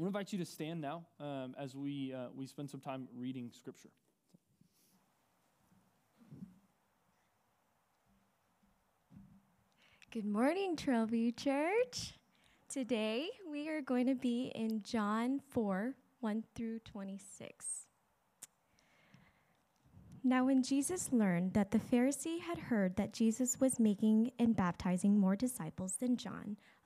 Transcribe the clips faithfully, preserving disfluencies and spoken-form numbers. I'm going to invite you to stand now um, as we uh, we spend some time reading Scripture. Good morning, Trailview Church. Today we are going to be in John four, one through twenty-six. Now when Jesus learned that the Pharisee had heard that Jesus was making and baptizing more disciples than John,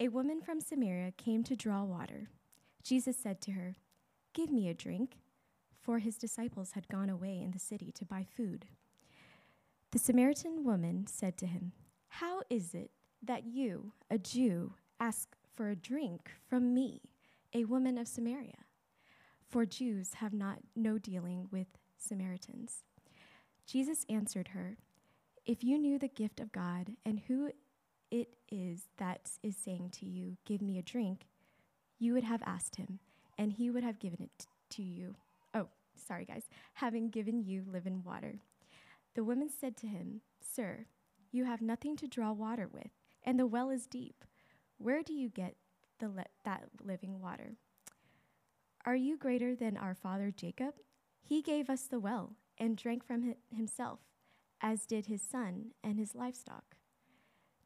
A woman from Samaria came to draw water. Jesus said to her, "Give me a drink," for his disciples had gone away in the city to buy food. The Samaritan woman said to him, "How is it that you, a Jew, ask for a drink from me, a woman of Samaria? For Jews have not no dealing with Samaritans." Jesus answered her, "If you knew the gift of God and who it is that is saying to you, 'Give me a drink,' you would have asked him, and he would have given it to you. Oh, sorry guys, having given you living water." The woman said to him, "Sir, you have nothing to draw water with, and the well is deep. Where do you get the le- that living water? Are you greater than our father Jacob? He gave us the well and drank from hi- himself, as did his son and his livestock."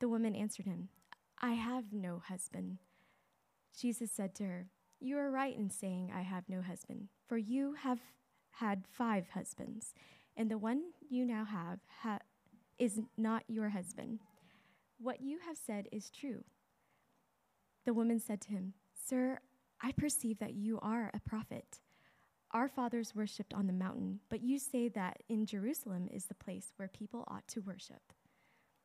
The woman answered him, "I have no husband." Jesus said to her, "You are right in saying I have no husband, for you have had five husbands, and the one you now have ha- is not your husband. What you have said is true." The woman said to him, "Sir, I perceive that you are a prophet. Our fathers worshipped on the mountain, but you say that in Jerusalem is the place where people ought to worship."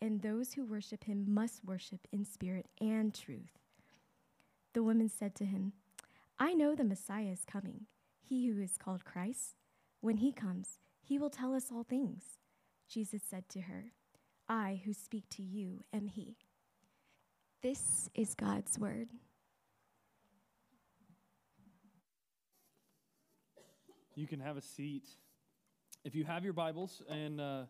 and those who worship him must worship in spirit and truth." The woman said to him, "I know the Messiah is coming, he who is called Christ. When he comes, he will tell us all things." Jesus said to her, "I who speak to you am he." This is God's word. You can have a seat. If you have your Bibles and uh,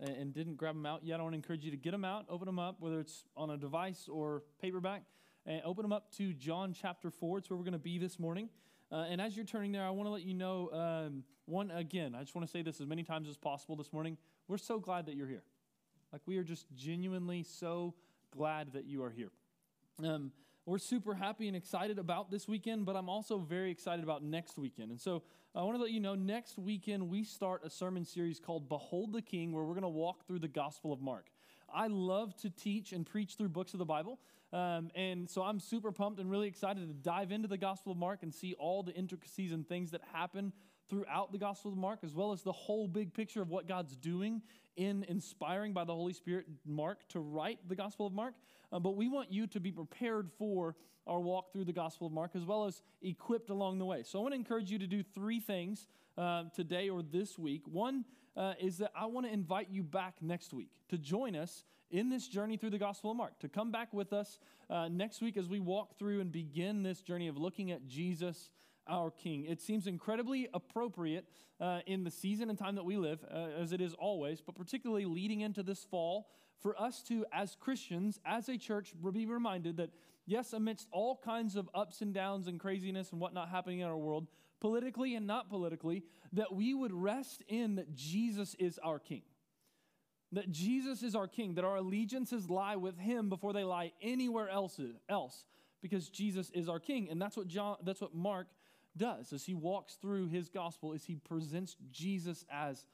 and didn't grab them out yet, I want to encourage you to get them out, open them up, whether it's on a device or paperback, and open them up to John chapter four. It's where we're going to be this morning. Uh, and as you're turning there, I want to let you know, um, one, again, I just want to say this as many times as possible this morning. We're so glad that you're here. Like, we are just genuinely so glad that you are here. Um, we're super happy and excited about this weekend, but I'm also very excited about next weekend. And so I want to let you know, next weekend we start a sermon series called Behold the King, where we're going to walk through the Gospel of Mark. I love to teach and preach through books of the Bible. Um, and so I'm super pumped and really excited to dive into the Gospel of Mark and see all the intricacies and things that happen throughout the Gospel of Mark, as well as the whole big picture of what God's doing in inspiring by the Holy Spirit Mark to write the Gospel of Mark. Uh, but we want you to be prepared for our walk through the Gospel of Mark, as well as equipped along the way. So I want to encourage you to do three things uh, today or this week. One uh, is that I want to invite you back next week to join us in this journey through the Gospel of Mark, to come back with us uh, next week as we walk through and begin this journey of looking at Jesus our King. It seems incredibly appropriate uh, in the season and time that we live, uh, as it is always, but particularly leading into this fall, for us to, as Christians, as a church, be reminded that, yes, amidst all kinds of ups and downs and craziness and whatnot happening in our world, politically and not politically, that we would rest in that Jesus is our King. That Jesus is our King, that our allegiances lie with Him before they lie anywhere else, else, because Jesus is our King. And that's what John, that's what Mark does as he walks through his gospel, is he presents Jesus as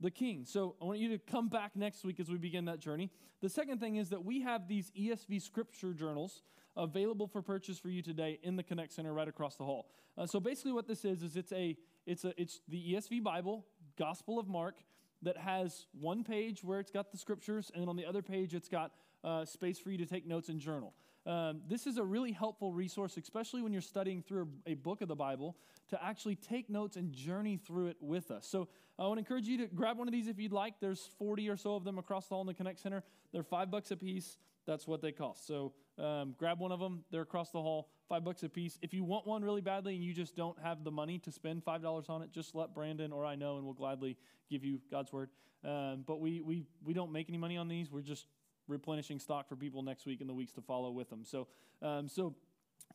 the King. So I want you to come back next week as we begin that journey. The second thing is that we have these E S V scripture journals available for purchase for you today in the Connect Center right across the hall. Uh, so basically what this is, is it's a, it's a, it's the E S V Bible, Gospel of Mark, that has one page where it's got the scriptures, and then on the other page it's got uh, space for you to take notes and journal. Um, this is a really helpful resource, especially when you're studying through a, a book of the Bible, to actually take notes and journey through it with us. So I want to encourage you to grab one of these if you'd like. There's forty or so of them across the hall in the Connect Center. They're five bucks a piece. That's what they cost. So um, grab one of them. They're across the hall, five bucks a piece. If you want one really badly and you just don't have the money to spend five dollars on it, just let Brandon or I know, and we'll gladly give you God's word. Um, but we we we don't make any money on these. We're just replenishing stock for people next week and the weeks to follow with them. So um, so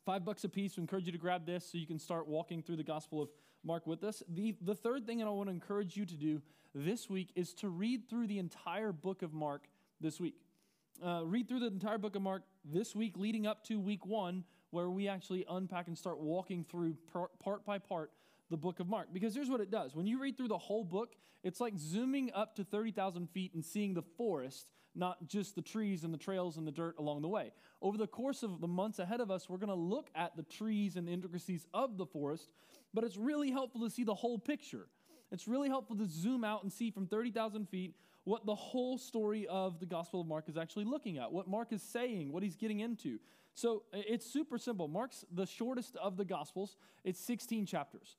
five bucks a piece. We encourage you to grab this so you can start walking through the Gospel of Mark with us. The, the third thing that I want to encourage you to do this week is to read through the entire book of Mark this week. Uh, read through the entire book of Mark this week leading up to week one, where we actually unpack and start walking through par- part by part the book of Mark. Because here's what it does. When you read through the whole book, it's like zooming up to thirty thousand feet and seeing the forest, not just the trees and the trails and the dirt along the way. Over the course of the months ahead of us, we're going to look at the trees and the intricacies of the forest, but it's really helpful to see the whole picture. It's really helpful to zoom out and see from thirty thousand feet what the whole story of the Gospel of Mark is actually looking at, what Mark is saying, what he's getting into. So it's super simple. Mark's the shortest of the Gospels. It's sixteen chapters.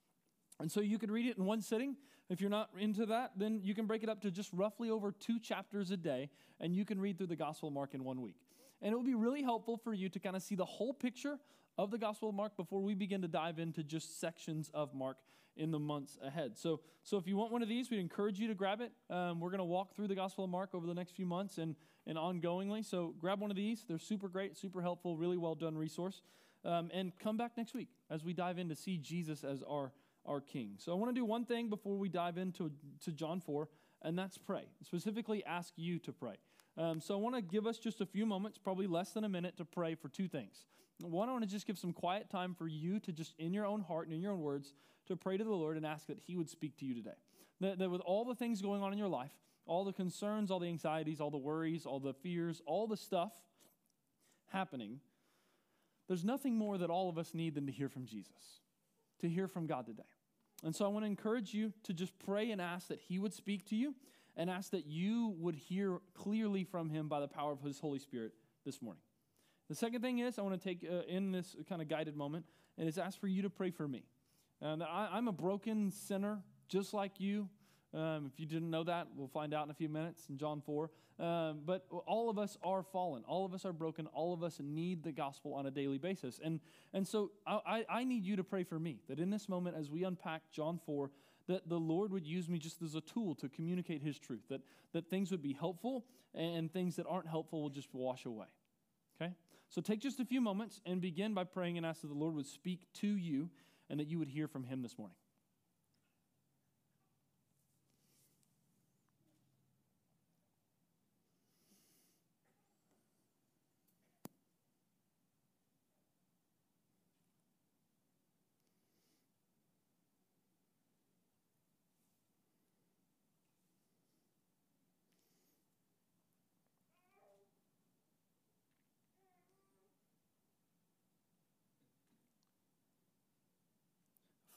And so you could read it in one sitting. If you're not into that, then you can break it up to just roughly over two chapters a day, and you can read through the Gospel of Mark in one week. And it will be really helpful for you to kind of see the whole picture of the Gospel of Mark before we begin to dive into just sections of Mark in the months ahead. So so if you want one of these, we'd encourage you to grab it. Um, we're going to walk through the Gospel of Mark over the next few months and, and ongoingly. So grab one of these. They're super great, super helpful, really well done resource. Um, and come back next week as we dive in to see Jesus as our, our King. So I want to do one thing before we dive into to John four, and that's pray. Specifically ask you to pray. Um, so I want to give us just a few moments, probably less than a minute, to pray for two things. One, I want to just give some quiet time for you to just in your own heart and in your own words to pray to the Lord and ask that He would speak to you today. That, that with all the things going on in your life, all the concerns, all the anxieties, all the worries, all the fears, all the stuff happening, there's nothing more that all of us need than to hear from Jesus, to hear from God today. And so I want to encourage you to just pray and ask that He would speak to you, and ask that you would hear clearly from Him by the power of His Holy Spirit this morning. The second thing is, I want to take uh, in this kind of guided moment, and it's ask for you to pray for me. Um, I, I'm a broken sinner, just like you. Um, if you didn't know that, we'll find out in a few minutes in John four. Um, but all of us are fallen. All of us are broken. All of us need the gospel on a daily basis. And, and so I, I need you to pray for me, that in this moment as we unpack John four, that the Lord would use me just as a tool to communicate His truth, that, that things would be helpful and things that aren't helpful will just wash away, okay? So take just a few moments and begin by praying and ask that the Lord would speak to you and that you would hear from Him this morning.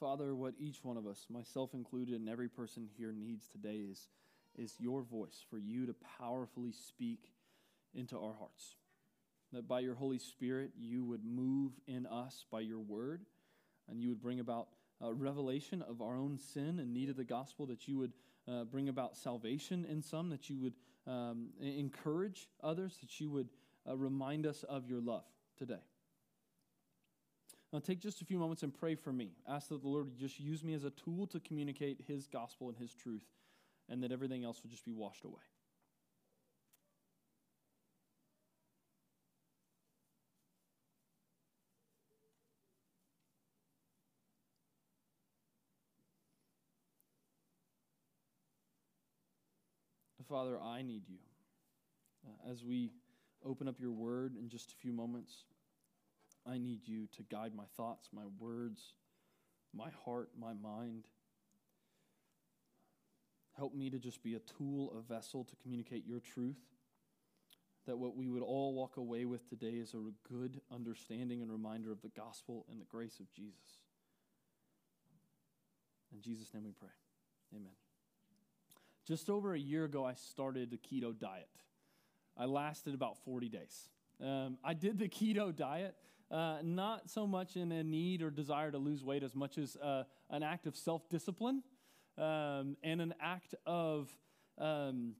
Father, what each one of us, myself included, and every person here needs today is, is your voice, for you to powerfully speak into our hearts. That by your Holy Spirit, you would move in us by your word, and you would bring about a revelation of our own sin and need of the gospel, that you would uh, bring about salvation in some, that you would um, encourage others, that you would uh, remind us of your love today. Now take just a few moments and pray for me. Ask that the Lord would just use me as a tool to communicate his gospel and his truth, and that everything else would just be washed away. Father, I need you. Uh, as we open up your word in just a few moments, I need you to guide my thoughts, my words, my heart, my mind. Help me to just be a tool, a vessel to communicate your truth, that what we would all walk away with today is a good understanding and reminder of the gospel and the grace of Jesus. In Jesus' name we pray. Amen. Just over a year ago, I started the keto diet. I lasted about forty days. Um, I did the keto diet, uh, not so much in a need or desire to lose weight as much as uh, an act of self-discipline um, and an act of um,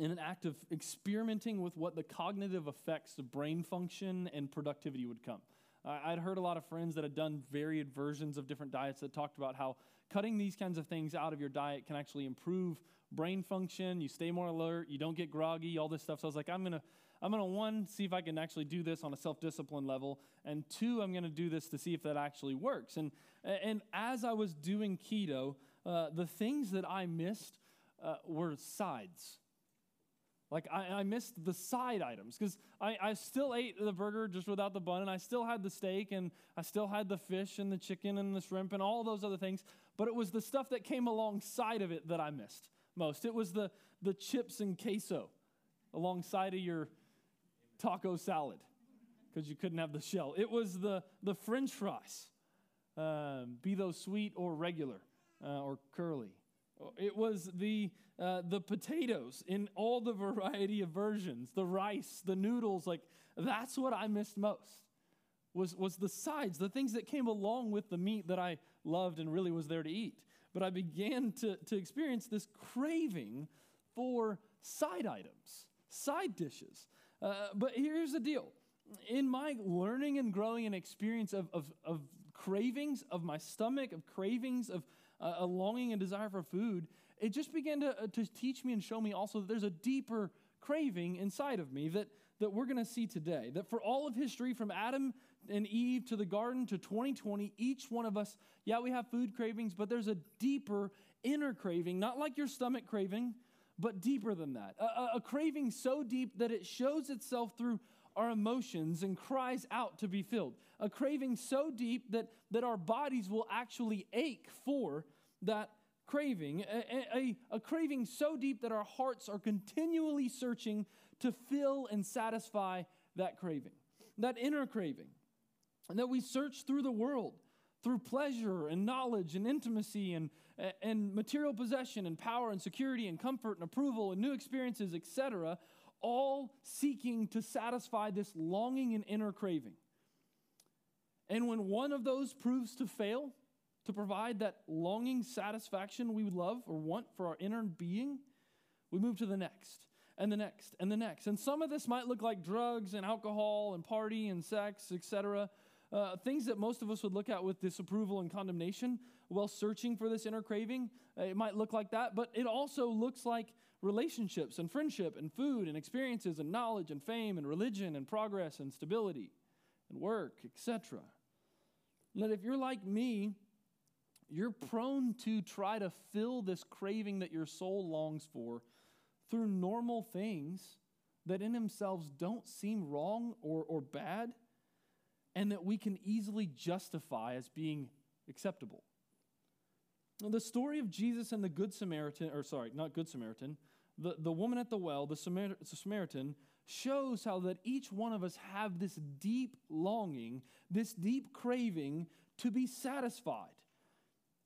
and an act of experimenting with what the cognitive effects of brain function and productivity would come. Uh, I'd heard a lot of friends that had done varied versions of different diets that talked about how cutting these kinds of things out of your diet can actually improve brain function. You stay more alert. You don't get groggy. All this stuff. So I was like, I'm gonna, I'm gonna one, see if I can actually do this on a self-discipline level, and two, I'm gonna do this to see if that actually works. And and as I was doing keto, uh, the things that I missed uh, were sides. Like I, I missed the side items because I, I still ate the burger just without the bun, and I still had the steak, and I still had the fish and the chicken and the shrimp and all those other things. But it was the stuff that came alongside of it that I missed most. It was the, the chips and queso alongside of your taco salad because you couldn't have the shell. It was the, the French fries, um, be those sweet or regular uh, or curly. It was the, uh, the potatoes in all the variety of versions, the rice, the noodles. Like that's what I missed most was, was the sides, the things that came along with the meat that I loved and really was there to eat. But I began to, to experience this craving for side items, side dishes. Uh, but here's the deal. In my learning and growing and experience of, of, of cravings, of my stomach, of cravings, of uh, a longing and desire for food, it just began to, uh, to teach me and show me also that there's a deeper craving inside of me that, that we're going to see today. That for all of history, from Adam and Eve to the garden to twenty twenty, each one of us, yeah, we have food cravings, but there's a deeper inner craving, not like your stomach craving, but deeper than that. A, a, a craving so deep that it shows itself through our emotions and cries out to be filled. A craving so deep that, that our bodies will actually ache for that craving. A, a, a craving so deep that our hearts are continually searching to fill and satisfy that craving, that inner craving. And that we search through the world, through pleasure and knowledge and intimacy and, and material possession and power and security and comfort and approval and new experiences, et cetera, all seeking to satisfy this longing and inner craving. And when one of those proves to fail to provide that longing satisfaction we would love or want for our inner being, we move to the next. And the next, and the next. And some of this might look like drugs and alcohol and party and sex, et cetera. Uh, things that most of us would look at with disapproval and condemnation while searching for this inner craving. Uh, it might look like that, but it also looks like relationships and friendship and food and experiences and knowledge and fame and religion and progress and stability and work, et cetera. But if you're like me, you're prone to try to fill this craving that your soul longs for through normal things that in themselves don't seem wrong or, or bad, and that we can easily justify as being acceptable. Now, the story of Jesus and the Good Samaritan, or sorry, not Good Samaritan, the, the woman at the well, the Samar- Samaritan, shows how that each one of us have this deep longing, this deep craving to be satisfied.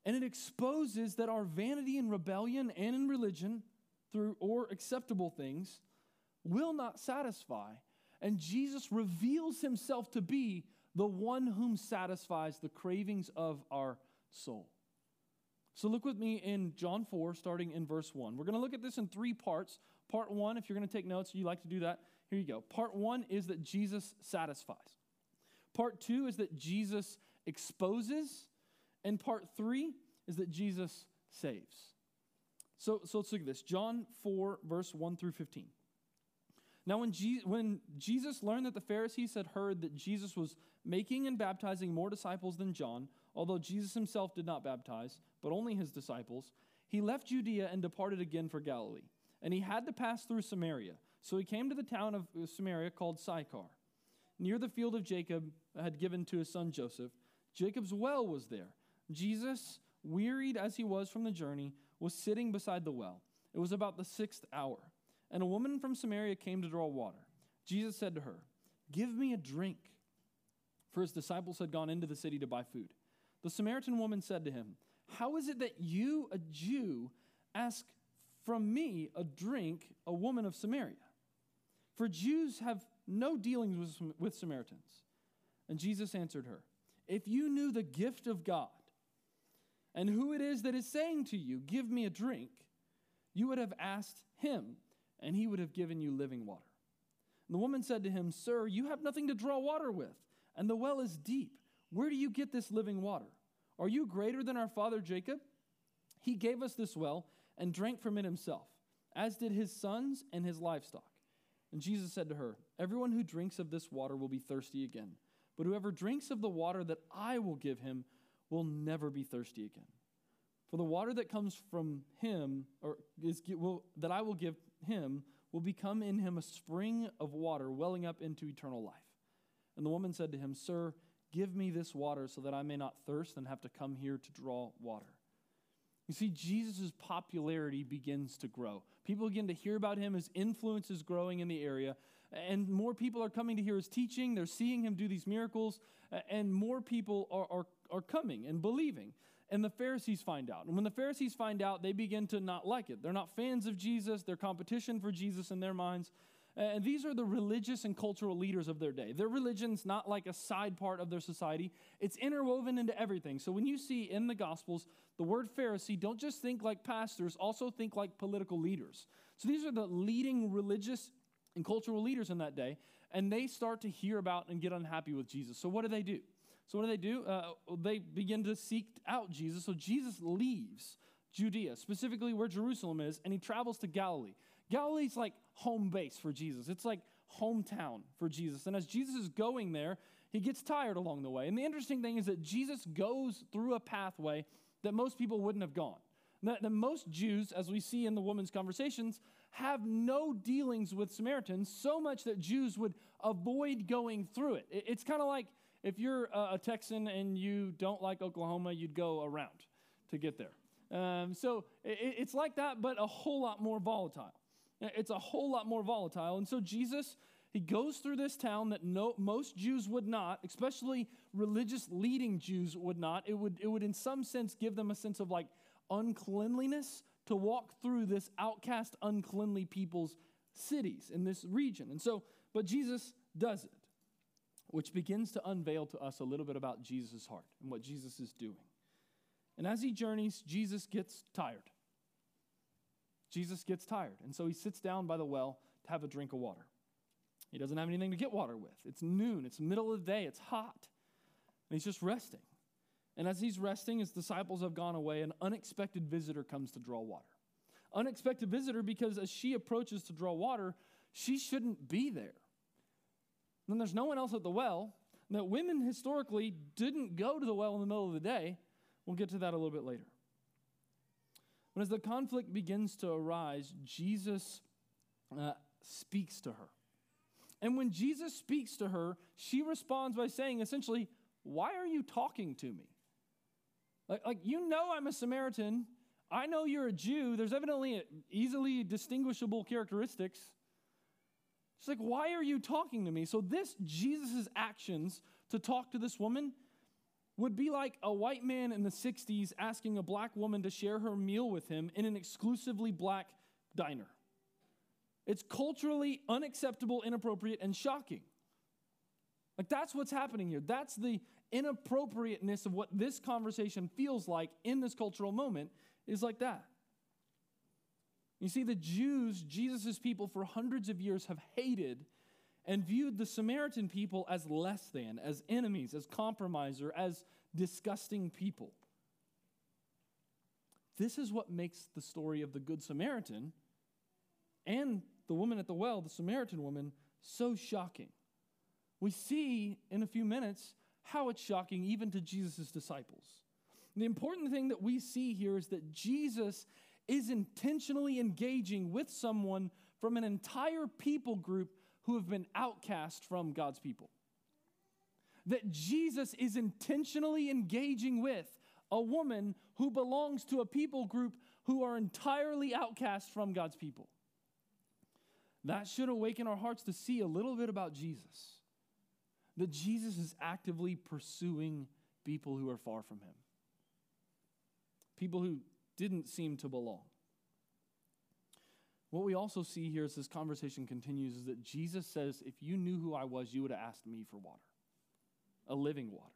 And it exposes that our vanity and rebellion and in religion through or acceptable things will not satisfy. And Jesus reveals himself to be the one whom satisfies the cravings of our soul. So look with me in John four, starting in verse one. We're going to look at this in three parts. Part one, if you're going to take notes, you like to do that, here you go. Part one is that Jesus satisfies. Part two is that Jesus exposes, and part three is that Jesus saves. So, so let's look at this. John four, verse one through fifteen. Now, when, Je- when Jesus learned that the Pharisees had heard that Jesus was making and baptizing more disciples than John, although Jesus himself did not baptize, but only his disciples, he left Judea and departed again for Galilee. And he had to pass through Samaria. So he came to the town of Samaria called Sychar, near the field of Jacob had given to his son Joseph. Jacob's well was there. Jesus, wearied as he was from the journey, was sitting beside the well. It was about the sixth hour, and a woman from Samaria came to draw water. Jesus said to her, "Give me a drink," for his disciples had gone into the city to buy food. The Samaritan woman said to him, "How is it that you, a Jew, ask from me a drink, a woman of Samaria? For Jews have no dealings with, with Samaritans." And Jesus answered her, "If you knew the gift of God, and who it is that is saying to you, 'Give me a drink,' you would have asked him, and he would have given you living water." And the woman said to him, "Sir, you have nothing to draw water with, and the well is deep. Where do you get this living water? Are you greater than our father Jacob? He gave us this well and drank from it himself, as did his sons and his livestock." And Jesus said to her, "Everyone who drinks of this water will be thirsty again, but whoever drinks of the water that I will give him will never be thirsty again. For the water that comes from him, or is, will, that I will give him, will become in him a spring of water welling up into eternal life." And the woman said to him, "Sir, give me this water so that I may not thirst and have to come here to draw water." You see, Jesus' popularity begins to grow. People begin to hear about him. His influence is growing in the area. And more people are coming to hear his teaching. They're seeing him do these miracles. And more people are, are, are coming and believing. And the Pharisees find out. And when the Pharisees find out, they begin to not like it. They're not fans of Jesus. They're competition for Jesus in their minds. And these are the religious and cultural leaders of their day. Their religion's not like a side part of their society. It's interwoven into everything. So when you see in the Gospels the word Pharisee, don't just think like pastors, also think like political leaders. So these are the leading religious and cultural leaders in that day, and they start to hear about and get unhappy with Jesus. So what do they do? So what do they do? Uh, they begin to seek out Jesus. So Jesus leaves Judea, specifically where Jerusalem is, and he travels to Galilee. Galilee's like home base for Jesus. It's like hometown for Jesus. And as Jesus is going there, he gets tired along the way. And the interesting thing is that Jesus goes through a pathway that most people wouldn't have gone. That, that most Jews, as we see in the woman's conversations, have no dealings with Samaritans, so much that Jews would avoid going through it. it it's kind of like if you're a, a Texan and you don't like Oklahoma, you'd go around to get there. Um, so it, it's like that, but a whole lot more volatile. It's a whole lot more volatile. And so Jesus, he goes through this town that no, most Jews would not, especially religious leading Jews would not. It would, it would in some sense give them a sense of like uncleanliness to walk through this outcast, uncleanly people's cities in this region. And so, but Jesus does it, which begins to unveil to us a little bit about Jesus' heart and what Jesus is doing. And as he journeys, Jesus gets tired. Jesus gets tired, and so he sits down by the well to have a drink of water. He doesn't have anything to get water with. It's noon. It's middle of the day. It's hot. And he's just resting. And as he's resting, his disciples have gone away. An unexpected visitor comes to draw water. Unexpected visitor because as she approaches to draw water, she shouldn't be there. And there's no one else at the well. Now, women historically didn't go to the well in the middle of the day. We'll get to that a little bit later. And as the conflict begins to arise, Jesus uh, speaks to her. And when Jesus speaks to her, she responds by saying, essentially, "Why are you talking to me? Like, like you know I'm a Samaritan. I know you're a Jew. There's evidently easily distinguishable characteristics. She's like, why are you talking to me?" So this, Jesus' actions to talk to this woman, would be like a white man in the sixties asking a black woman to share her meal with him in an exclusively black diner. It's culturally unacceptable, inappropriate, and shocking. Like, that's what's happening here. That's the inappropriateness of what this conversation feels like in this cultural moment, is like that. You see, the Jews, Jesus' people, for hundreds of years have hated and viewed the Samaritan people as less than, as enemies, as compromiser, as disgusting people. This is what makes the story of the Good Samaritan and the woman at the well, the Samaritan woman, so shocking. We see in a few minutes how it's shocking even to Jesus' disciples. The important thing that we see here is that Jesus is intentionally engaging with someone from an entire people group who have been outcast from God's people. That Jesus is intentionally engaging with a woman who belongs to a people group who are entirely outcast from God's people. That should awaken our hearts to see a little bit about Jesus. That Jesus is actively pursuing people who are far from him. People who didn't seem to belong. What we also see here as this conversation continues is that Jesus says, if you knew who I was, you would have asked me for water, a living water.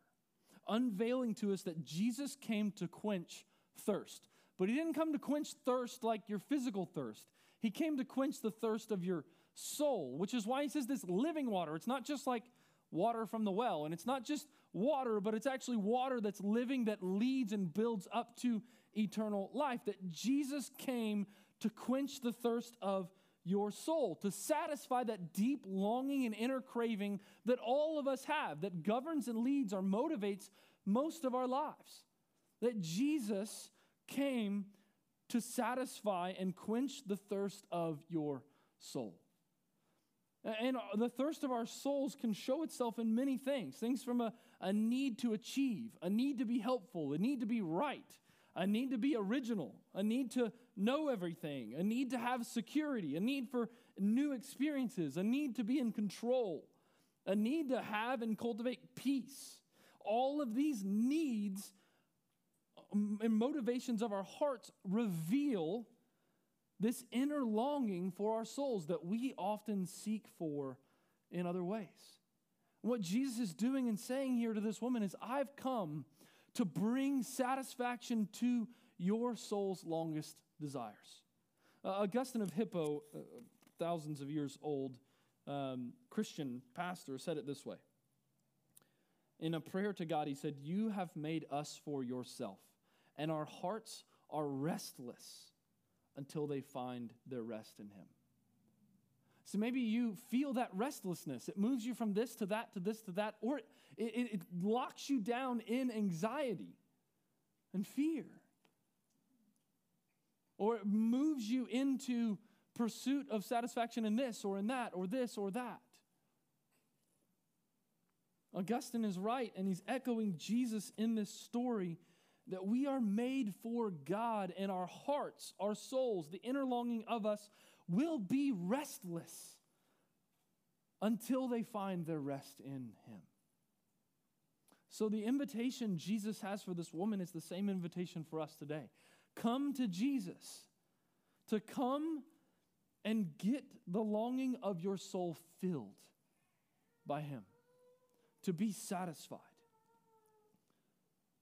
Unveiling to us that Jesus came to quench thirst. But he didn't come to quench thirst like your physical thirst. He came to quench the thirst of your soul, which is why he says this living water. It's not just like water from the well, and it's not just water, but it's actually water that's living, that leads and builds up to eternal life, that Jesus came to quench the thirst of your soul, to satisfy that deep longing and inner craving that all of us have, that governs and leads or motivates most of our lives. That Jesus came to satisfy and quench the thirst of your soul. And the thirst of our souls can show itself in many things, things from a, a need to achieve, a need to be helpful, a need to be right, a need to be original, a need to know everything, a need to have security, a need for new experiences, a need to be in control, a need to have and cultivate peace. All of these needs and motivations of our hearts reveal this inner longing for our souls that we often seek for in other ways. What Jesus is doing and saying here to this woman is, I've come to bring satisfaction to your soul's longest desires. Uh, Augustine of Hippo, uh, thousands of years old, um, Christian pastor, said it this way. In a prayer to God, he said, you have made us for yourself, and our hearts are restless until they find their rest in him. So maybe you feel that restlessness. It moves you from this to that to this to that, or it, it, it locks you down in anxiety and fear. Or it moves you into pursuit of satisfaction in this or in that or this or that. Augustine is right, and he's echoing Jesus in this story, that we are made for God, and our hearts, our souls, the inner longing of us will be restless until they find their rest in him. So the invitation Jesus has for this woman is the same invitation for us today. Come to Jesus, to come and get the longing of your soul filled by him, to be satisfied.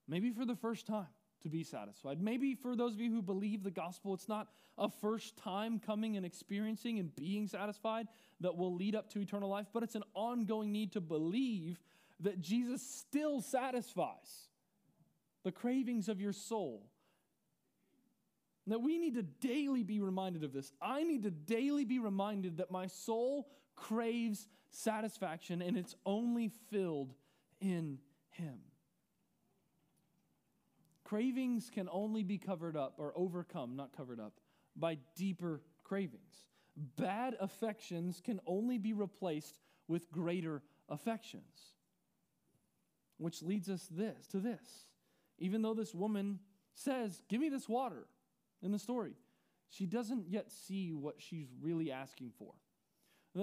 Maybe for the first time to be satisfied. Maybe for those of you who believe the gospel, it's not a first time coming and experiencing and being satisfied that will lead up to eternal life, but it's an ongoing need to believe that Jesus still satisfies the cravings of your soul. That we need to daily be reminded of this. I need to daily be reminded that my soul craves satisfaction, and it's only filled in him. Cravings can only be covered up or overcome, not covered up, by deeper cravings. Bad affections can only be replaced with greater affections. Which leads us this to this. Even though this woman says, give me this water in the story, she doesn't yet see what she's really asking for.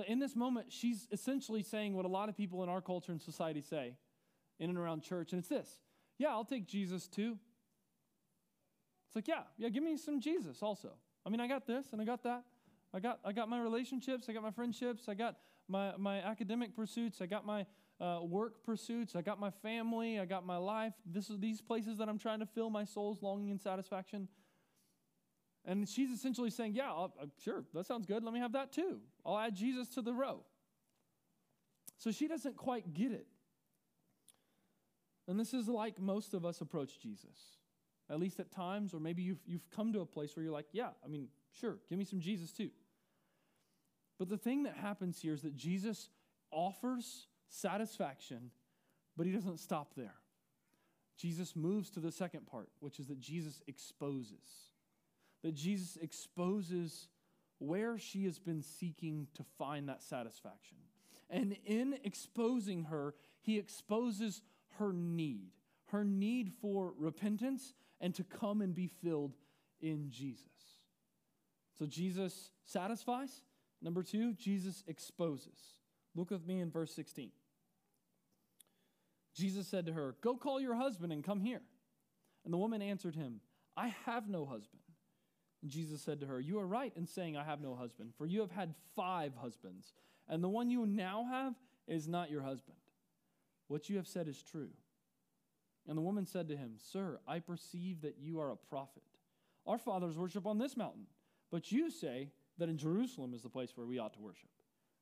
In this moment, she's essentially saying what a lot of people in our culture and society say in and around church, and it's this. Yeah, I'll take Jesus too. It's like, yeah, yeah, give me some Jesus also. I mean, I got this and I got that. I got I got my relationships. I got my friendships. I got my, my academic pursuits. I got my uh, work pursuits. I got my family. I got my life. This is these places that I'm trying to fill my soul's longing and satisfaction. And she's essentially saying, yeah, I'll, I'm sure, that sounds good. Let me have that too. I'll add Jesus to the row. So she doesn't quite get it. And this is like most of us approach Jesus, at least at times, or maybe you've, you've come to a place where you're like, yeah, I mean, sure, give me some Jesus too. But the thing that happens here is that Jesus offers satisfaction, but he doesn't stop there. Jesus moves to the second part, which is that Jesus exposes. That Jesus exposes where she has been seeking to find that satisfaction. And in exposing her, he exposes her need. Her need for repentance and to come and be filled in Jesus. So Jesus satisfies. Number two, Jesus exposes. Look with me in verse sixteen. Jesus said to her, "Go call your husband and come here." And the woman answered him, "I have no husband." And Jesus said to her, "You are right in saying I have no husband, for you have had five husbands, and the one you now have is not your husband. What you have said is true." And the woman said to him, "Sir, I perceive that you are a prophet. Our fathers worship on this mountain, but you say that in Jerusalem is the place where we ought to worship."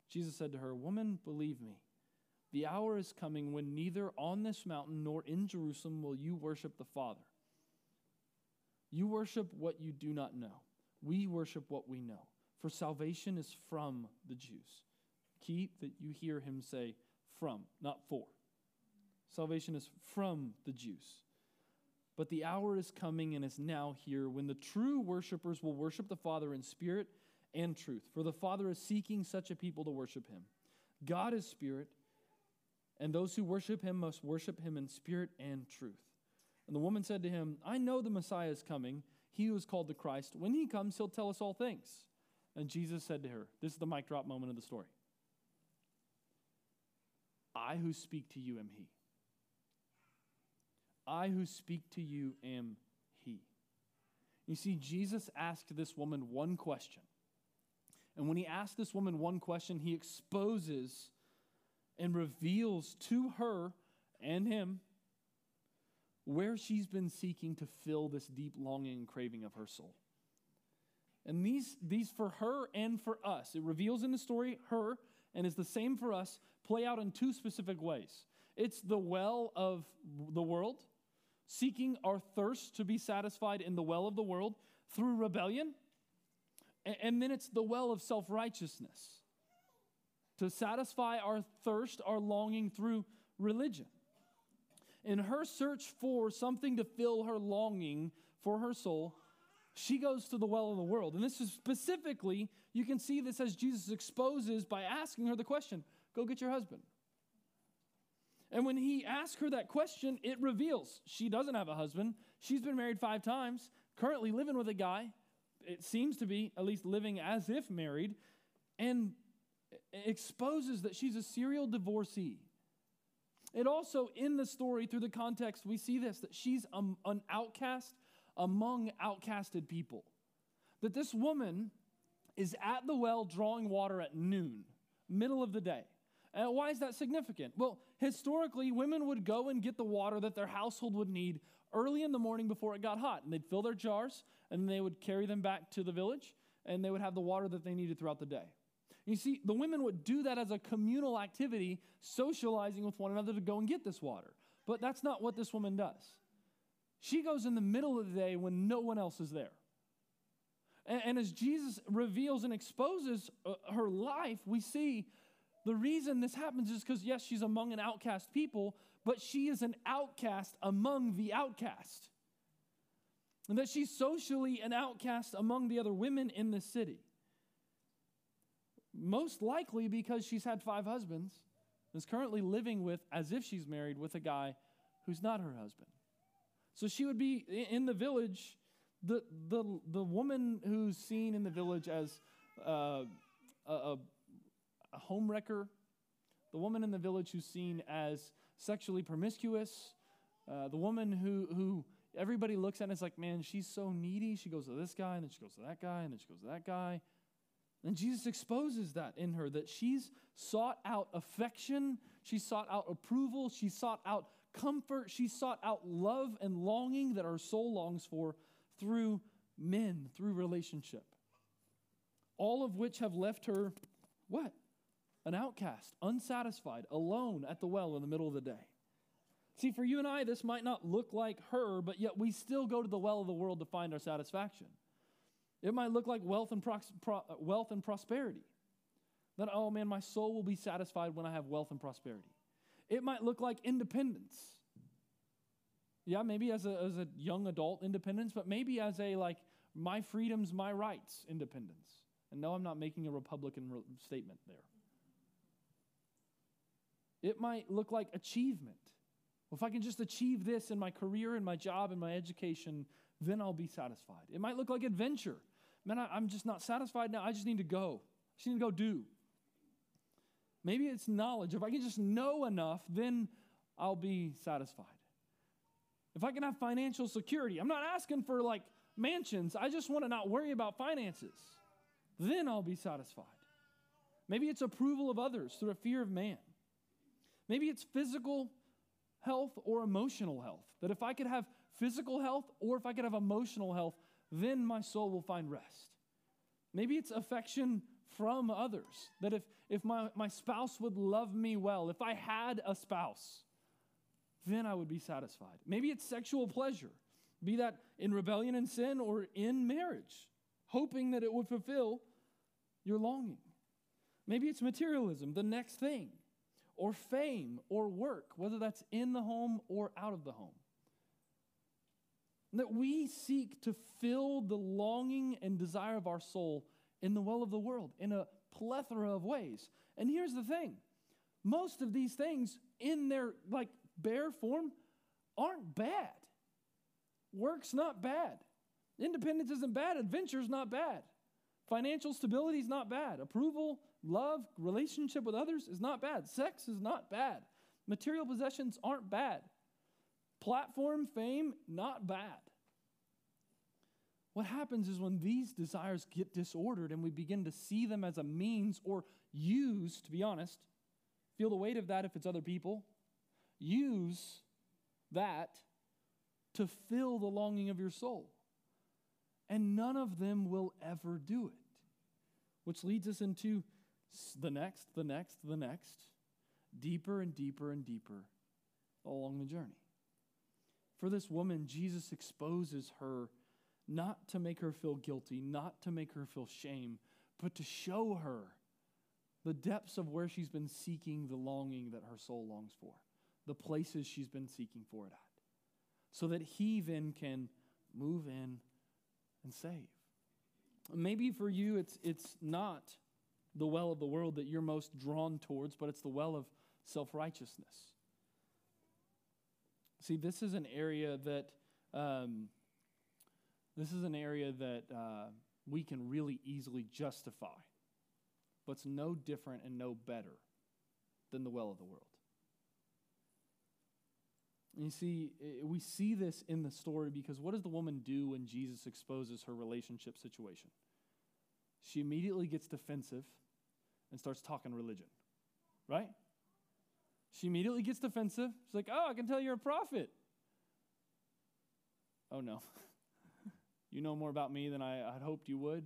Jesus said to her, "Woman, believe me, the hour is coming when neither on this mountain nor in Jerusalem will you worship the Father. You worship what you do not know. We worship what we know, for salvation is from the Jews." Key that you hear him say, "from," not "for." Salvation is from the Jews. "But the hour is coming and is now here when the true worshipers will worship the Father in spirit and truth. For the Father is seeking such a people to worship him. God is spirit, and those who worship him must worship him in spirit and truth." And the woman said to him, "I know the Messiah is coming, he who is called the Christ. When he comes, he'll tell us all things." And Jesus said to her, this is the mic drop moment of the story, "I who speak to you am he. I who speak to you am he." You see, Jesus asked this woman one question. And when he asked this woman one question, he exposes and reveals to her and him where she's been seeking to fill this deep longing and craving of her soul. And these, these for her and for us, it reveals in the story her, and is the same for us, play out in two specific ways. It's the well of the world, seeking our thirst to be satisfied in the well of the world through rebellion. And then it's the well of self-righteousness, to satisfy our thirst, our longing through religion. In her search for something to fill her longing for her soul, she goes to the well of the world. And this is specifically, you can see this as Jesus exposes by asking her the question, "Go get your husband." And when he asks her that question, it reveals she doesn't have a husband. She's been married five times, currently living with a guy. It seems to be at least living as if married, and exposes that she's a serial divorcee. It also, in the story, through the context, we see this, that she's a, an outcast among outcasted people. That this woman is at the well drawing water at noon, middle of the day. And why is that significant? Well, historically, women would go and get the water that their household would need early in the morning before it got hot. And they'd fill their jars, and they would carry them back to the village, and they would have the water that they needed throughout the day. You see, the women would do that as a communal activity, socializing with one another to go and get this water. But that's not what this woman does. She goes in the middle of the day when no one else is there. And, and as Jesus reveals and exposes uh, her life, we see the reason this happens is because, yes, she's among an outcast people, but she is an outcast among the outcast. And that she's socially an outcast among the other women in this city. Most likely because she's had five husbands and is currently living with, as if she's married, with a guy who's not her husband. So she would be, in the village, the the, the woman who's seen in the village as uh, a, a home wrecker, the woman in the village who's seen as sexually promiscuous, uh, the woman who, who everybody looks at and is like, man, she's so needy. She goes to this guy, and then she goes to that guy, and then she goes to that guy. And Jesus exposes that in her, that she's sought out affection, she sought out approval, she sought out comfort, she sought out love and longing that her soul longs for through men, through relationship. All of which have left her, what? an outcast, unsatisfied, alone at the well in the middle of the day. See, for you and I, this might not look like her, but yet we still go to the well of the world to find our satisfaction. It might look like wealth and prox- pro- wealth and prosperity. That, oh man, my soul will be satisfied when I have wealth and prosperity. It might look like independence. Yeah, maybe as a, as a young adult independence, but maybe as a like, my freedoms, my rights independence. And no, I'm not making a Republican re- statement there. It might look like achievement. Well, if I can just achieve this in my career, in my job, in my education, then I'll be satisfied. It might look like adventure. Man, I, I'm just not satisfied now. I just need to go. I just need to go do. Maybe it's knowledge. If I can just know enough, then I'll be satisfied. If I can have financial security, I'm not asking for like mansions. I just want to not worry about finances. Then I'll be satisfied. Maybe it's approval of others through a fear of man. Maybe it's physical health or emotional health. That if I could have physical health or if I could have emotional health, then my soul will find rest. Maybe it's affection from others. That if, if my, my spouse would love me well, if I had a spouse, then I would be satisfied. Maybe it's sexual pleasure, be that in rebellion and sin or in marriage, hoping that it would fulfill your longing. Maybe it's materialism, the next thing, or fame or work, whether that's in the home or out of the home. That we seek to fill the longing and desire of our soul in the well of the world in a plethora of ways. And here's the thing. Most of these things in their like bare form aren't bad. Work's not bad. Independence isn't bad. Adventure's not bad. Financial stability is not bad. Approval, love, relationship with others is not bad. Sex is not bad. Material possessions aren't bad. Platform, fame, not bad. What happens is when these desires get disordered and we begin to see them as a means or use, to be honest, feel the weight of that if it's other people, use that to fill the longing of your soul. And none of them will ever do it. Which leads us into the next, the next, the next, deeper and deeper and deeper along the journey. For this woman, Jesus exposes her not to make her feel guilty, not to make her feel shame, but to show her the depths of where she's been seeking the longing that her soul longs for, the places she's been seeking for it at, so that he then can move in and save. Maybe for you, it's it's not the well of the world that you're most drawn towards, but it's the well of self-righteousness. See, this is an area that um, this is an area that uh, we can really easily justify, but it's no different and no better than the well of the world. And you see, we see this in the story because what does the woman do when Jesus exposes her relationship situation? She immediately gets defensive and starts talking religion, right? She immediately gets defensive. She's like, oh, I can tell you're a prophet. Oh, no. You know more about me than I, I'd hoped you would.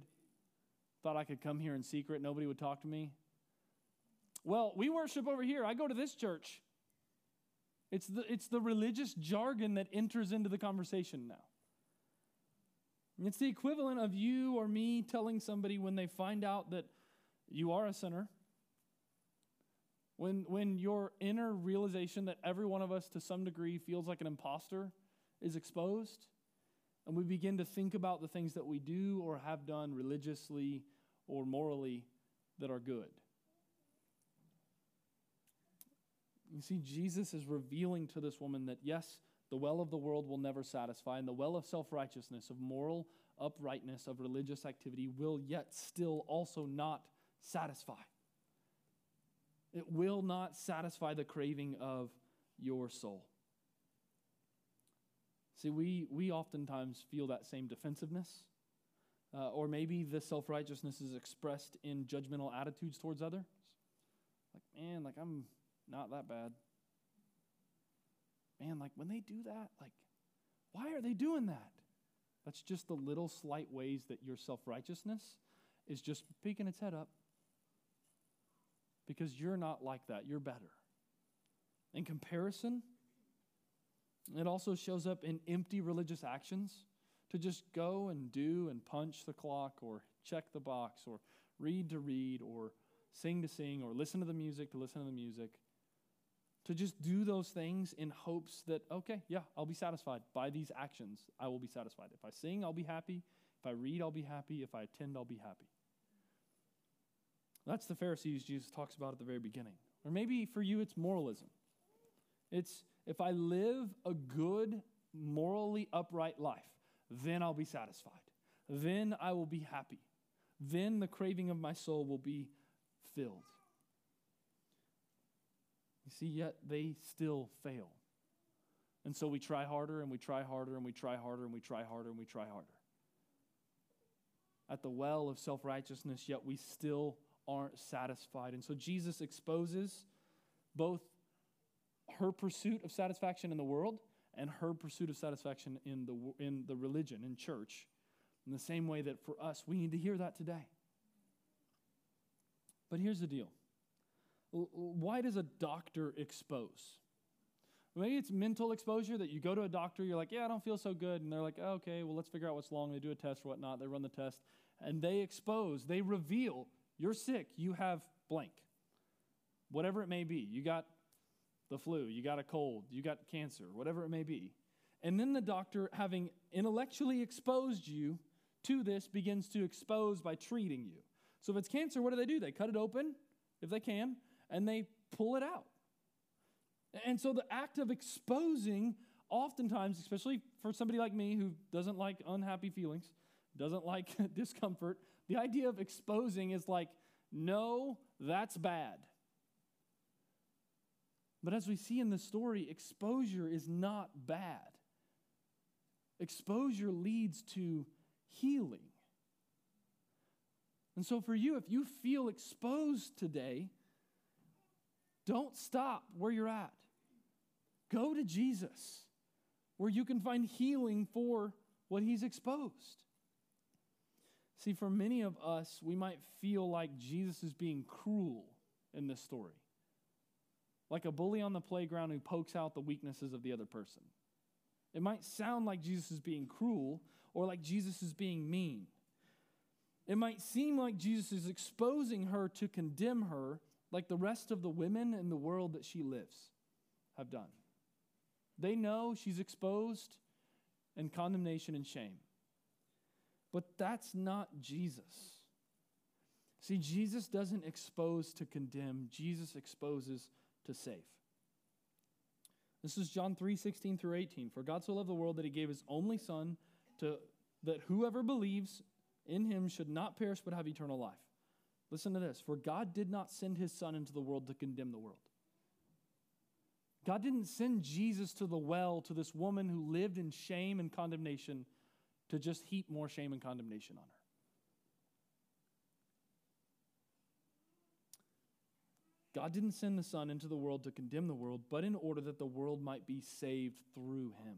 Thought I could come here in secret. Nobody would talk to me. Well, we worship over here. I go to this church. It's the, it's the religious jargon that enters into the conversation now. It's the equivalent of you or me telling somebody when they find out that you are a sinner, when, when your inner realization that every one of us to some degree feels like an imposter is exposed, and we begin to think about the things that we do or have done religiously or morally that are good. You see, Jesus is revealing to this woman that, yes, the well of the world will never satisfy, and the well of self-righteousness, of moral uprightness, of religious activity will yet still also not satisfy. It will not satisfy the craving of your soul. See, we, we oftentimes feel that same defensiveness, uh, or maybe this self-righteousness is expressed in judgmental attitudes towards others. Like, man, like I'm... not that bad. Man, like when they do that, like, why are they doing that? That's just the little slight ways that your self-righteousness is just peeking its head up. because you're not like that. You're better. In comparison, it also shows up in empty religious actions to just go and do and punch the clock or check the box or read to read or sing to sing or listen to the music to listen to the music. To just do those things in hopes that, okay, yeah, I'll be satisfied by these actions. I will be satisfied. If I sing, I'll be happy. If I read, I'll be happy. If I attend, I'll be happy. That's the Pharisees Jesus talks about at the very beginning. Or maybe for you, it's moralism. It's, if I live a good, morally upright life, then I'll be satisfied. Then I will be happy. Then the craving of my soul will be filled. You see, yet they still fail. And so we try harder, and we try harder, and we try harder, and we try harder, and we try harder. At the well of self-righteousness, yet we still aren't satisfied. And so Jesus exposes both her pursuit of satisfaction in the world and her pursuit of satisfaction in the in the religion, in church, in the same way that for us, we need to hear that today. But here's the deal. Why does a doctor expose? Maybe it's mental exposure that you go to a doctor, you're like, yeah, I don't feel so good. And they're like, oh, okay, well, let's figure out what's wrong. They do a test or whatnot. They run the test. And they expose, they reveal, you're sick, you have blank. Whatever it may be. You got the flu, you got a cold, you got cancer, whatever it may be. And then the doctor, having intellectually exposed you to this, begins to expose by treating you. So if it's cancer, what do they do? They cut it open, if they can, and they pull it out. And so the act of exposing, oftentimes, especially for somebody like me who doesn't like unhappy feelings, doesn't like discomfort, the idea of exposing is like, no, that's bad. But as we see in the story, exposure is not bad. Exposure leads to healing. And so for you, if you feel exposed today, don't stop where you're at. Go to Jesus, where you can find healing for what he's exposed. See, for many of us, we might feel like Jesus is being cruel in this story. Like a bully on the playground who pokes out the weaknesses of the other person. It might sound like Jesus is being cruel or like Jesus is being mean. It might seem like Jesus is exposing her to condemn her like the rest of the women in the world that she lives have done. They know she's exposed in condemnation and shame. But that's not Jesus. See, Jesus doesn't expose to condemn. Jesus exposes to save. This is John three sixteen through eighteen. For God so loved the world that he gave his only son, to that whoever believes in him should not perish but have eternal life. Listen to this. For God did not send his son into the world to condemn the world. God didn't send Jesus to the well, to this woman who lived in shame and condemnation, to just heap more shame and condemnation on her. God didn't send the Son into the world to condemn the world, but in order that the world might be saved through him.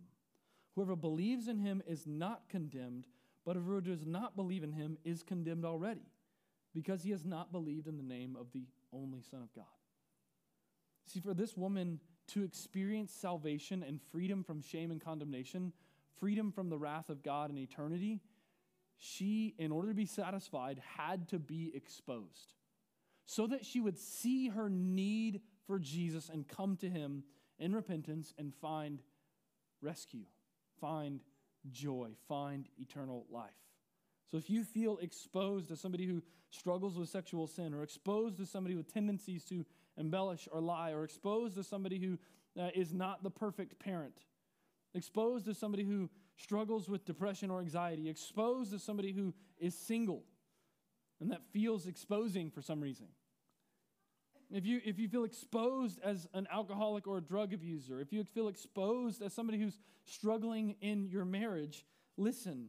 Whoever believes in him is not condemned, but whoever does not believe in him is condemned already, because he has not believed in the name of the only Son of God. See, for this woman to experience salvation and freedom from shame and condemnation, freedom from the wrath of God in eternity, she, in order to be satisfied, had to be exposed. So that she would see her need for Jesus and come to him in repentance and find rescue, find joy, find eternal life. So if you feel exposed to somebody who struggles with sexual sin, or exposed to somebody with tendencies to embellish or lie, or exposed to somebody who uh, is not the perfect parent, exposed to somebody who struggles with depression or anxiety, exposed to somebody who is single, and that feels exposing for some reason. If you, if you feel exposed as an alcoholic or a drug abuser, if you feel exposed as somebody who's struggling in your marriage, listen,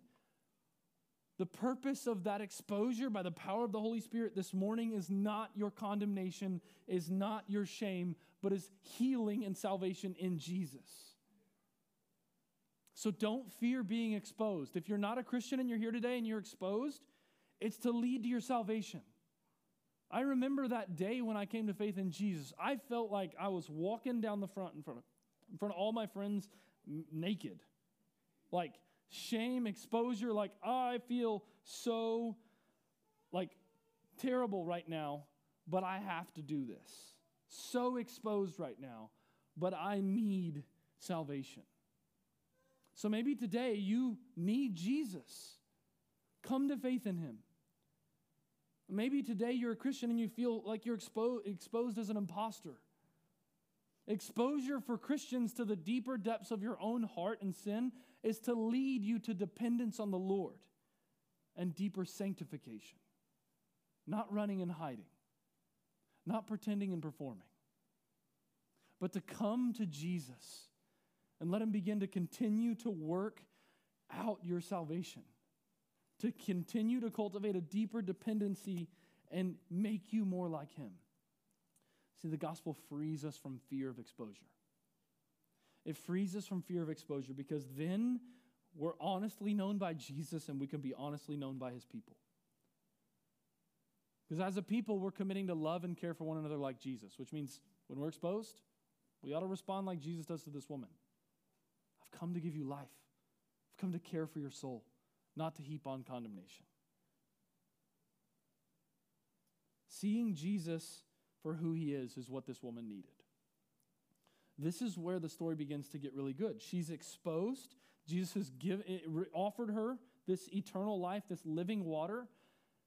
the purpose of that exposure by the power of the Holy Spirit this morning is not your condemnation, is not your shame, but is healing and salvation in Jesus. So don't fear being exposed. If you're not a Christian and you're here today and you're exposed, it's to lead to your salvation. I remember that day when I came to faith in Jesus. I felt like I was walking down the front in front of, in front of all my friends m- naked. Like shame, exposure, like I feel so like terrible right now, but I have to do this. So exposed right now, but I need salvation. So maybe today you need Jesus. Come to faith in him. Maybe today you're a Christian and you feel like you're expo- exposed as an imposter. Exposure for Christians to the deeper depths of your own heart and sin is to lead you to dependence on the Lord and deeper sanctification. Not running and hiding. Not pretending and performing. But to come to Jesus and let him begin to continue to work out your salvation. To continue to cultivate a deeper dependency and make you more like him. See, the gospel frees us from fear of exposure. It frees us from fear of exposure because then we're honestly known by Jesus and we can be honestly known by his people. Because as a people, we're committing to love and care for one another like Jesus, which means when we're exposed, we ought to respond like Jesus does to this woman. I've come to give you life. I've come to care for your soul. Not to heap on condemnation. Seeing Jesus for who he is is what this woman needed. This is where the story begins to get really good. She's exposed. Jesus has give, offered her this eternal life, this living water.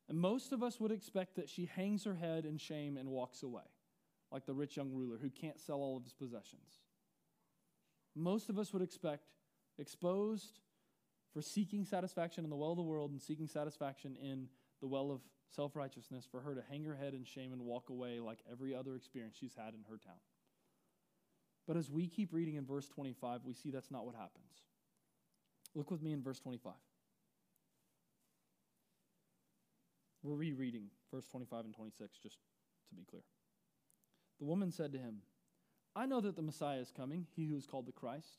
And most of us would expect that she hangs her head in shame and walks away, like the rich young ruler who can't sell all of his possessions. Most of us would expect exposed, for seeking satisfaction in the well of the world and seeking satisfaction in the well of self-righteousness, for her to hang her head in shame and walk away like every other experience she's had in her town. But as we keep reading in verse twenty-five, we see that's not what happens. Look with me in verse twenty-five. We're rereading verse twenty-five and twenty-six, just to be clear. The woman said to him, I know that the Messiah is coming, he who is called the Christ.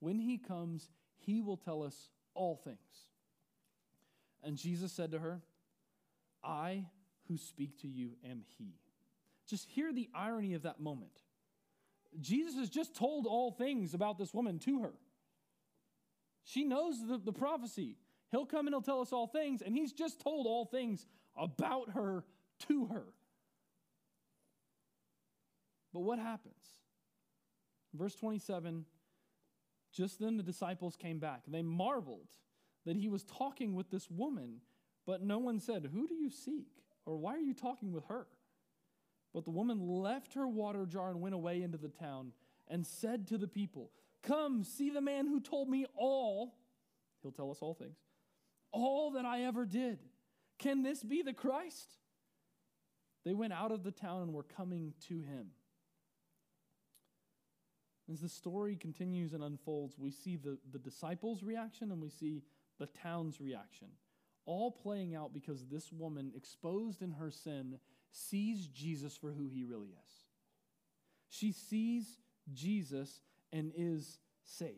When he comes, he will tell us all things. And Jesus said to her, I who speak to you am he. Just hear the irony of that moment. Jesus has just told all things about this woman to her. She knows the, the prophecy. He'll come and he'll tell us all things, and he's just told all things about her to her. But what happens? Verse twenty-seven, just then the disciples came back. They marveled that he was talking with this woman, but no one said, who do you seek? Or why are you talking with her? But the woman left her water jar and went away into the town and said to the people, come, see the man who told me all, he'll tell us all things, all that I ever did. Can this be the Christ? They went out of the town and were coming to him. As the story continues and unfolds, we see the, the disciples' reaction and we see the town's reaction, all playing out because this woman, exposed in her sin, sees Jesus for who he really is. She sees Jesus and is saved.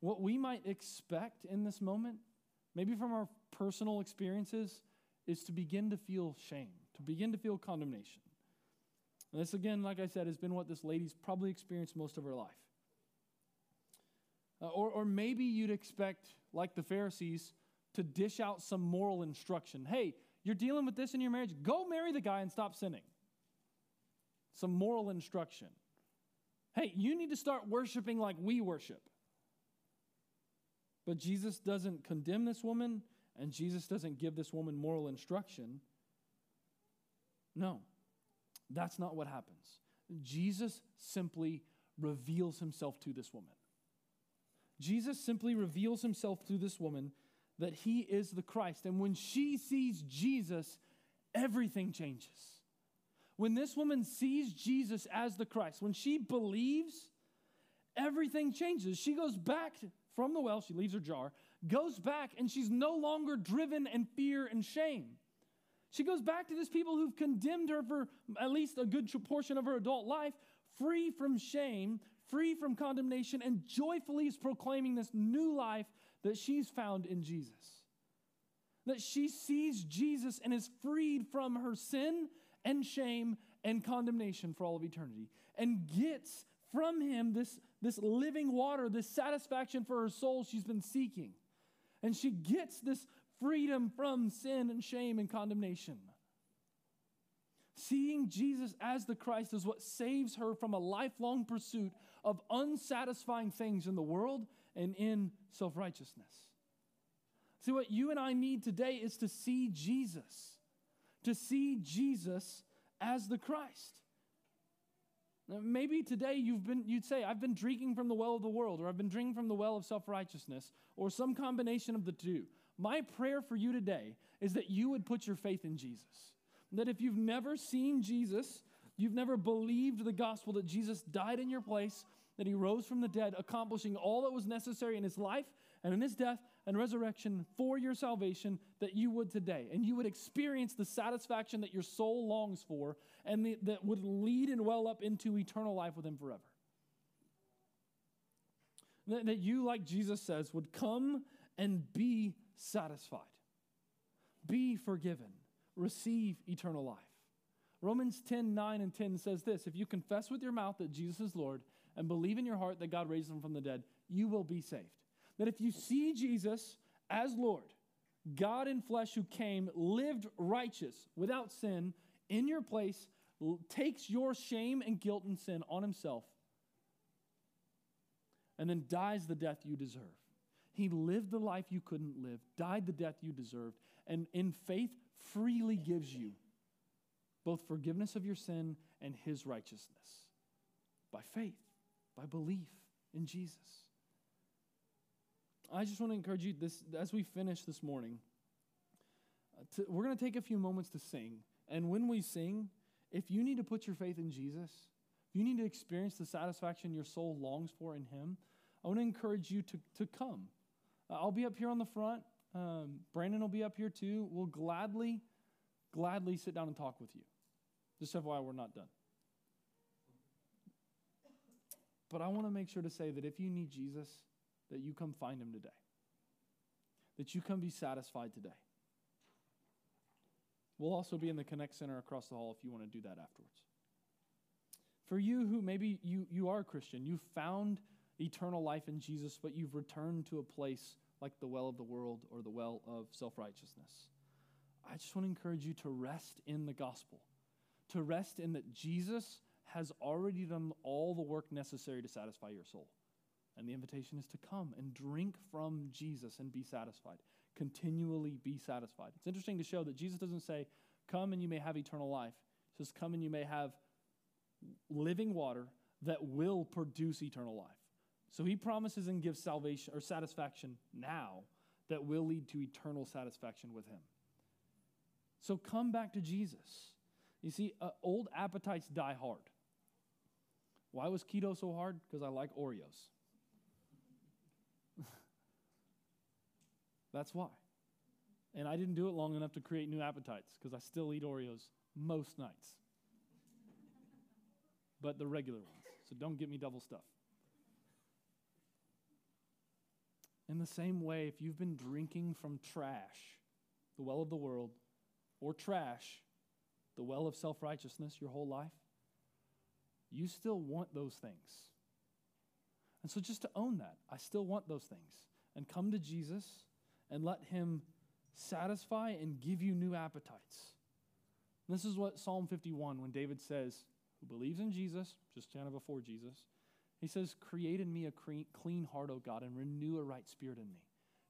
What we might expect in this moment, maybe from our personal experiences, is to begin to feel shame, to begin to feel condemnation. And this, again, like I said, has been what this lady's probably experienced most of her life. Uh, or, or maybe you'd expect, like the Pharisees, to dish out some moral instruction. Hey, you're dealing with this in your marriage. Go marry the guy and stop sinning. Some moral instruction. Hey, you need to start worshiping like we worship. But Jesus doesn't condemn this woman, and Jesus doesn't give this woman moral instruction. No. That's not what happens. Jesus simply reveals himself to this woman. Jesus simply reveals himself to this woman that he is the Christ. And when she sees Jesus, everything changes. When this woman sees Jesus as the Christ, when she believes, everything changes. She goes back from the well, she leaves her jar, goes back, and she's no longer driven in fear and shame. She goes back to this people who've condemned her for at least a good portion of her adult life, free from shame, free from condemnation, and joyfully is proclaiming this new life that she's found in Jesus. that she sees Jesus and is freed from her sin and shame and condemnation for all of eternity, and gets from him this, this living water, this satisfaction for her soul she's been seeking. And she gets this freedom from sin and shame and condemnation. Seeing Jesus as the Christ is what saves her from a lifelong pursuit of unsatisfying things in the world and in self-righteousness. See, what you and I need today is to see Jesus, to see Jesus as the Christ. Now, maybe today you've been, you'd say, I've been drinking from the well of the world, or I've been drinking from the well of self-righteousness, or some combination of the two. My prayer for you today is that you would put your faith in Jesus. That if you've never seen Jesus, you've never believed the gospel that Jesus died in your place, that he rose from the dead, accomplishing all that was necessary in his life and in his death and resurrection for your salvation, that you would today. And you would experience the satisfaction that your soul longs for, and the, that would lead and well up into eternal life with him forever. That, that you, like Jesus says, would come and be satisfied, be forgiven, receive eternal life. Romans ten, nine and ten says this: if you confess with your mouth that Jesus is Lord and believe in your heart that God raised him from the dead, you will be saved. That if you see Jesus as Lord, God in flesh who came, lived righteous, without sin, in your place, takes your shame and guilt and sin on himself, and then dies the death you deserve. He lived the life you couldn't live, died the death you deserved, and in faith freely gives you both forgiveness of your sin and his righteousness by faith, by belief in Jesus. I just want to encourage you this as we finish this morning. Uh, to, we're going to take a few moments to sing. And when we sing, if you need to put your faith in Jesus, if you need to experience the satisfaction your soul longs for in him, I want to encourage you to, to come. Uh, I'll be up here on the front. Um, Brandon will be up here too. We'll gladly, gladly sit down and talk with you. Just F Y I, we're not done. But I want to make sure to say that if you need Jesus, that you come find him today. That you come be satisfied today. We'll also be in the Connect Center across the hall if you want to do that afterwards. For you who maybe you, you are a Christian, you found eternal life in Jesus, but you've returned to a place like the well of the world or the well of self-righteousness. I just want to encourage you to rest in the gospel, to rest in that Jesus has already done all the work necessary to satisfy your soul. And the invitation is to come and drink from Jesus and be satisfied, continually be satisfied. It's interesting to show that Jesus doesn't say, come and you may have eternal life. He says, come and you may have living water that will produce eternal life. So he promises and gives salvation or satisfaction now that will lead to eternal satisfaction with him. So come back to Jesus. You see, uh, old appetites die hard. Why was keto so hard? Because I like Oreos. That's why. And I didn't do it long enough to create new appetites, because I still eat Oreos most nights. But the regular ones. So don't get me double stuff. In the same way, if you've been drinking from trash, the well of the world, or trash, the well of self-righteousness your whole life, you still want those things. And so just to own that, I still want those things, and come to Jesus and let him satisfy and give you new appetites. And this is what Psalm fifty-one, when David says, who believes in Jesus, just kind of before Jesus, he says, create in me a clean heart, O God, and renew a right spirit in me.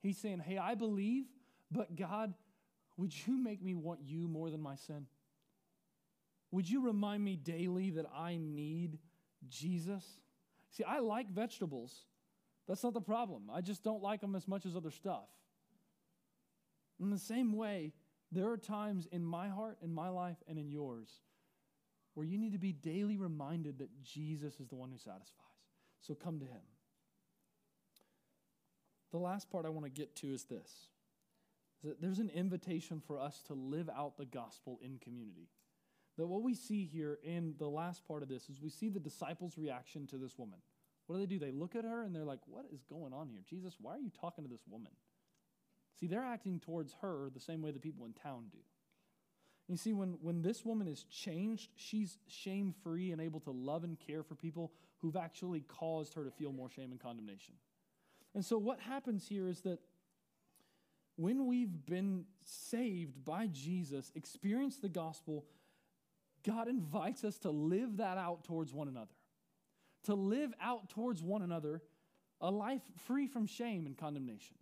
He's saying, hey, I believe, but God, would you make me want you more than my sin? Would you remind me daily that I need Jesus? See, I like vegetables. That's not the problem. I just don't like them as much as other stuff. In the same way, there are times in my heart, in my life, and in yours where you need to be daily reminded that Jesus is the one who satisfies. So come to him. The last part I want to get to is this. Is that there's an invitation for us to live out the gospel in community. That what we see here in the last part of this is we see the disciples' reaction to this woman. What do they do? They look at her and they're like, what is going on here? Jesus, why are you talking to this woman? See, they're acting towards her the same way the people in town do. You see, when, when this woman is changed, she's shame-free and able to love and care for people who've actually caused her to feel more shame and condemnation. And so what happens here is that when we've been saved by Jesus, experienced the gospel, God invites us to live that out towards one another, to live out towards one another a life free from shame and condemnation,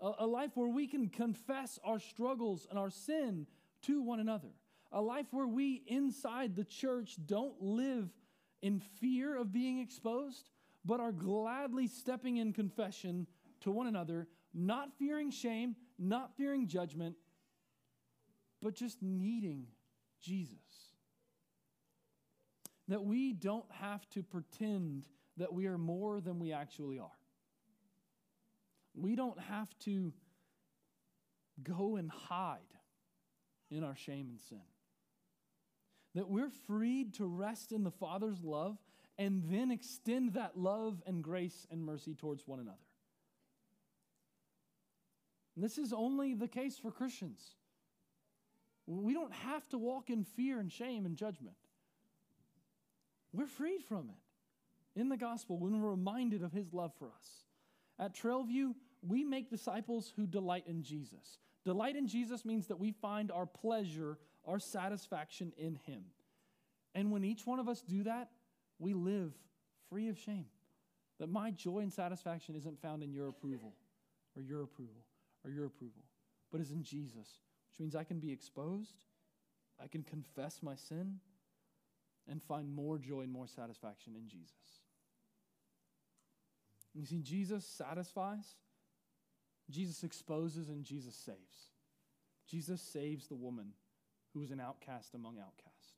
a, a life where we can confess our struggles and our sin to one another, a life where we inside the church don't live in fear of being exposed, but are gladly stepping in confession to one another, not fearing shame, not fearing judgment, but just needing Jesus. That we don't have to pretend that we are more than we actually are. We don't have to go and hide in our shame and sin. That we're freed to rest in the Father's love and then extend that love and grace and mercy towards one another. This is only the case for Christians. We don't have to walk in fear and shame and judgment. We're freed from it in the gospel when we're reminded of his love for us. At Trailview, we make disciples who delight in Jesus. Delight in Jesus means that we find our pleasure, our satisfaction in him. And when each one of us do that, we live free of shame. That my joy and satisfaction isn't found in your approval or your approval. or your approval, but is in Jesus, which means I can be exposed, I can confess my sin, and find more joy and more satisfaction in Jesus. You see, Jesus satisfies, Jesus exposes, and Jesus saves. Jesus saves the woman who was an outcast among outcasts.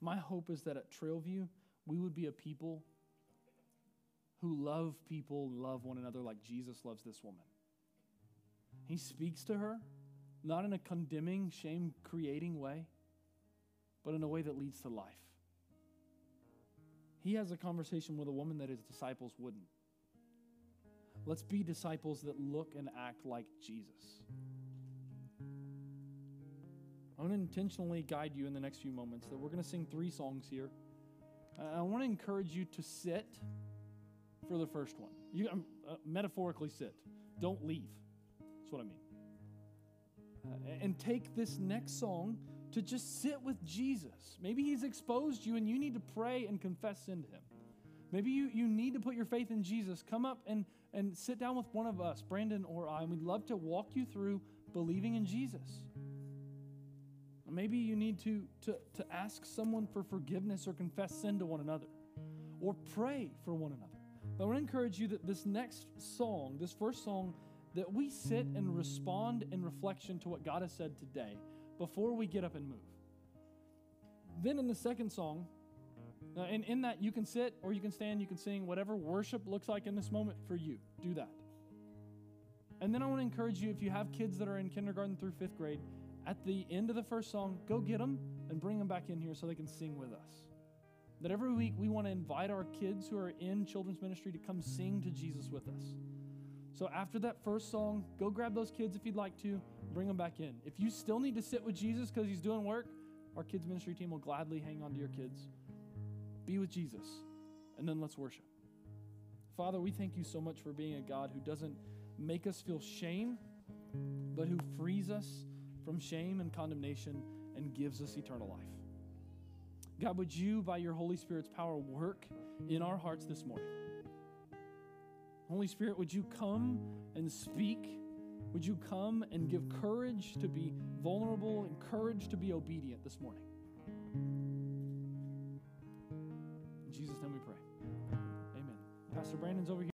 My hope is that at Trailview, we would be a people who love people, love one another like Jesus loves this woman. He speaks to her, not in a condemning, shame-creating way, but in a way that leads to life. He has a conversation with a woman that his disciples wouldn't. Let's be disciples that look and act like Jesus. I want to intentionally guide you in the next few moments that we're going to sing three songs here. I want to encourage you to sit for the first one. You uh, metaphorically sit. Don't leave. What I mean. Uh, and take this next song to just sit with Jesus. Maybe he's exposed you and you need to pray and confess sin to him. Maybe you, you need to put your faith in Jesus. Come up and, and sit down with one of us, Brandon or I, and we'd love to walk you through believing in Jesus. Maybe you need to, to, to ask someone for forgiveness or confess sin to one another or pray for one another. But I want to encourage you that this next song, this first song, that we sit and respond in reflection to what God has said today before we get up and move. Then in the second song, uh, and in that you can sit or you can stand, you can sing, whatever worship looks like in this moment for you, do that. And then I want to encourage you, if you have kids that are in kindergarten through fifth grade, at the end of the first song, go get them and bring them back in here so they can sing with us. That every week we want to invite our kids who are in children's ministry to come sing to Jesus with us. So after that first song, go grab those kids if you'd like to, bring them back in. If you still need to sit with Jesus because he's doing work, our kids ministry team will gladly hang on to your kids. Be with Jesus, and then let's worship. Father, we thank you so much for being a God who doesn't make us feel shame, but who frees us from shame and condemnation and gives us eternal life. God, would you, by your Holy Spirit's power, work in our hearts this morning? Holy Spirit, would you come and speak? Would you come and give courage to be vulnerable and courage to be obedient this morning? In Jesus' name we pray. Amen. Pastor Brandon's over here.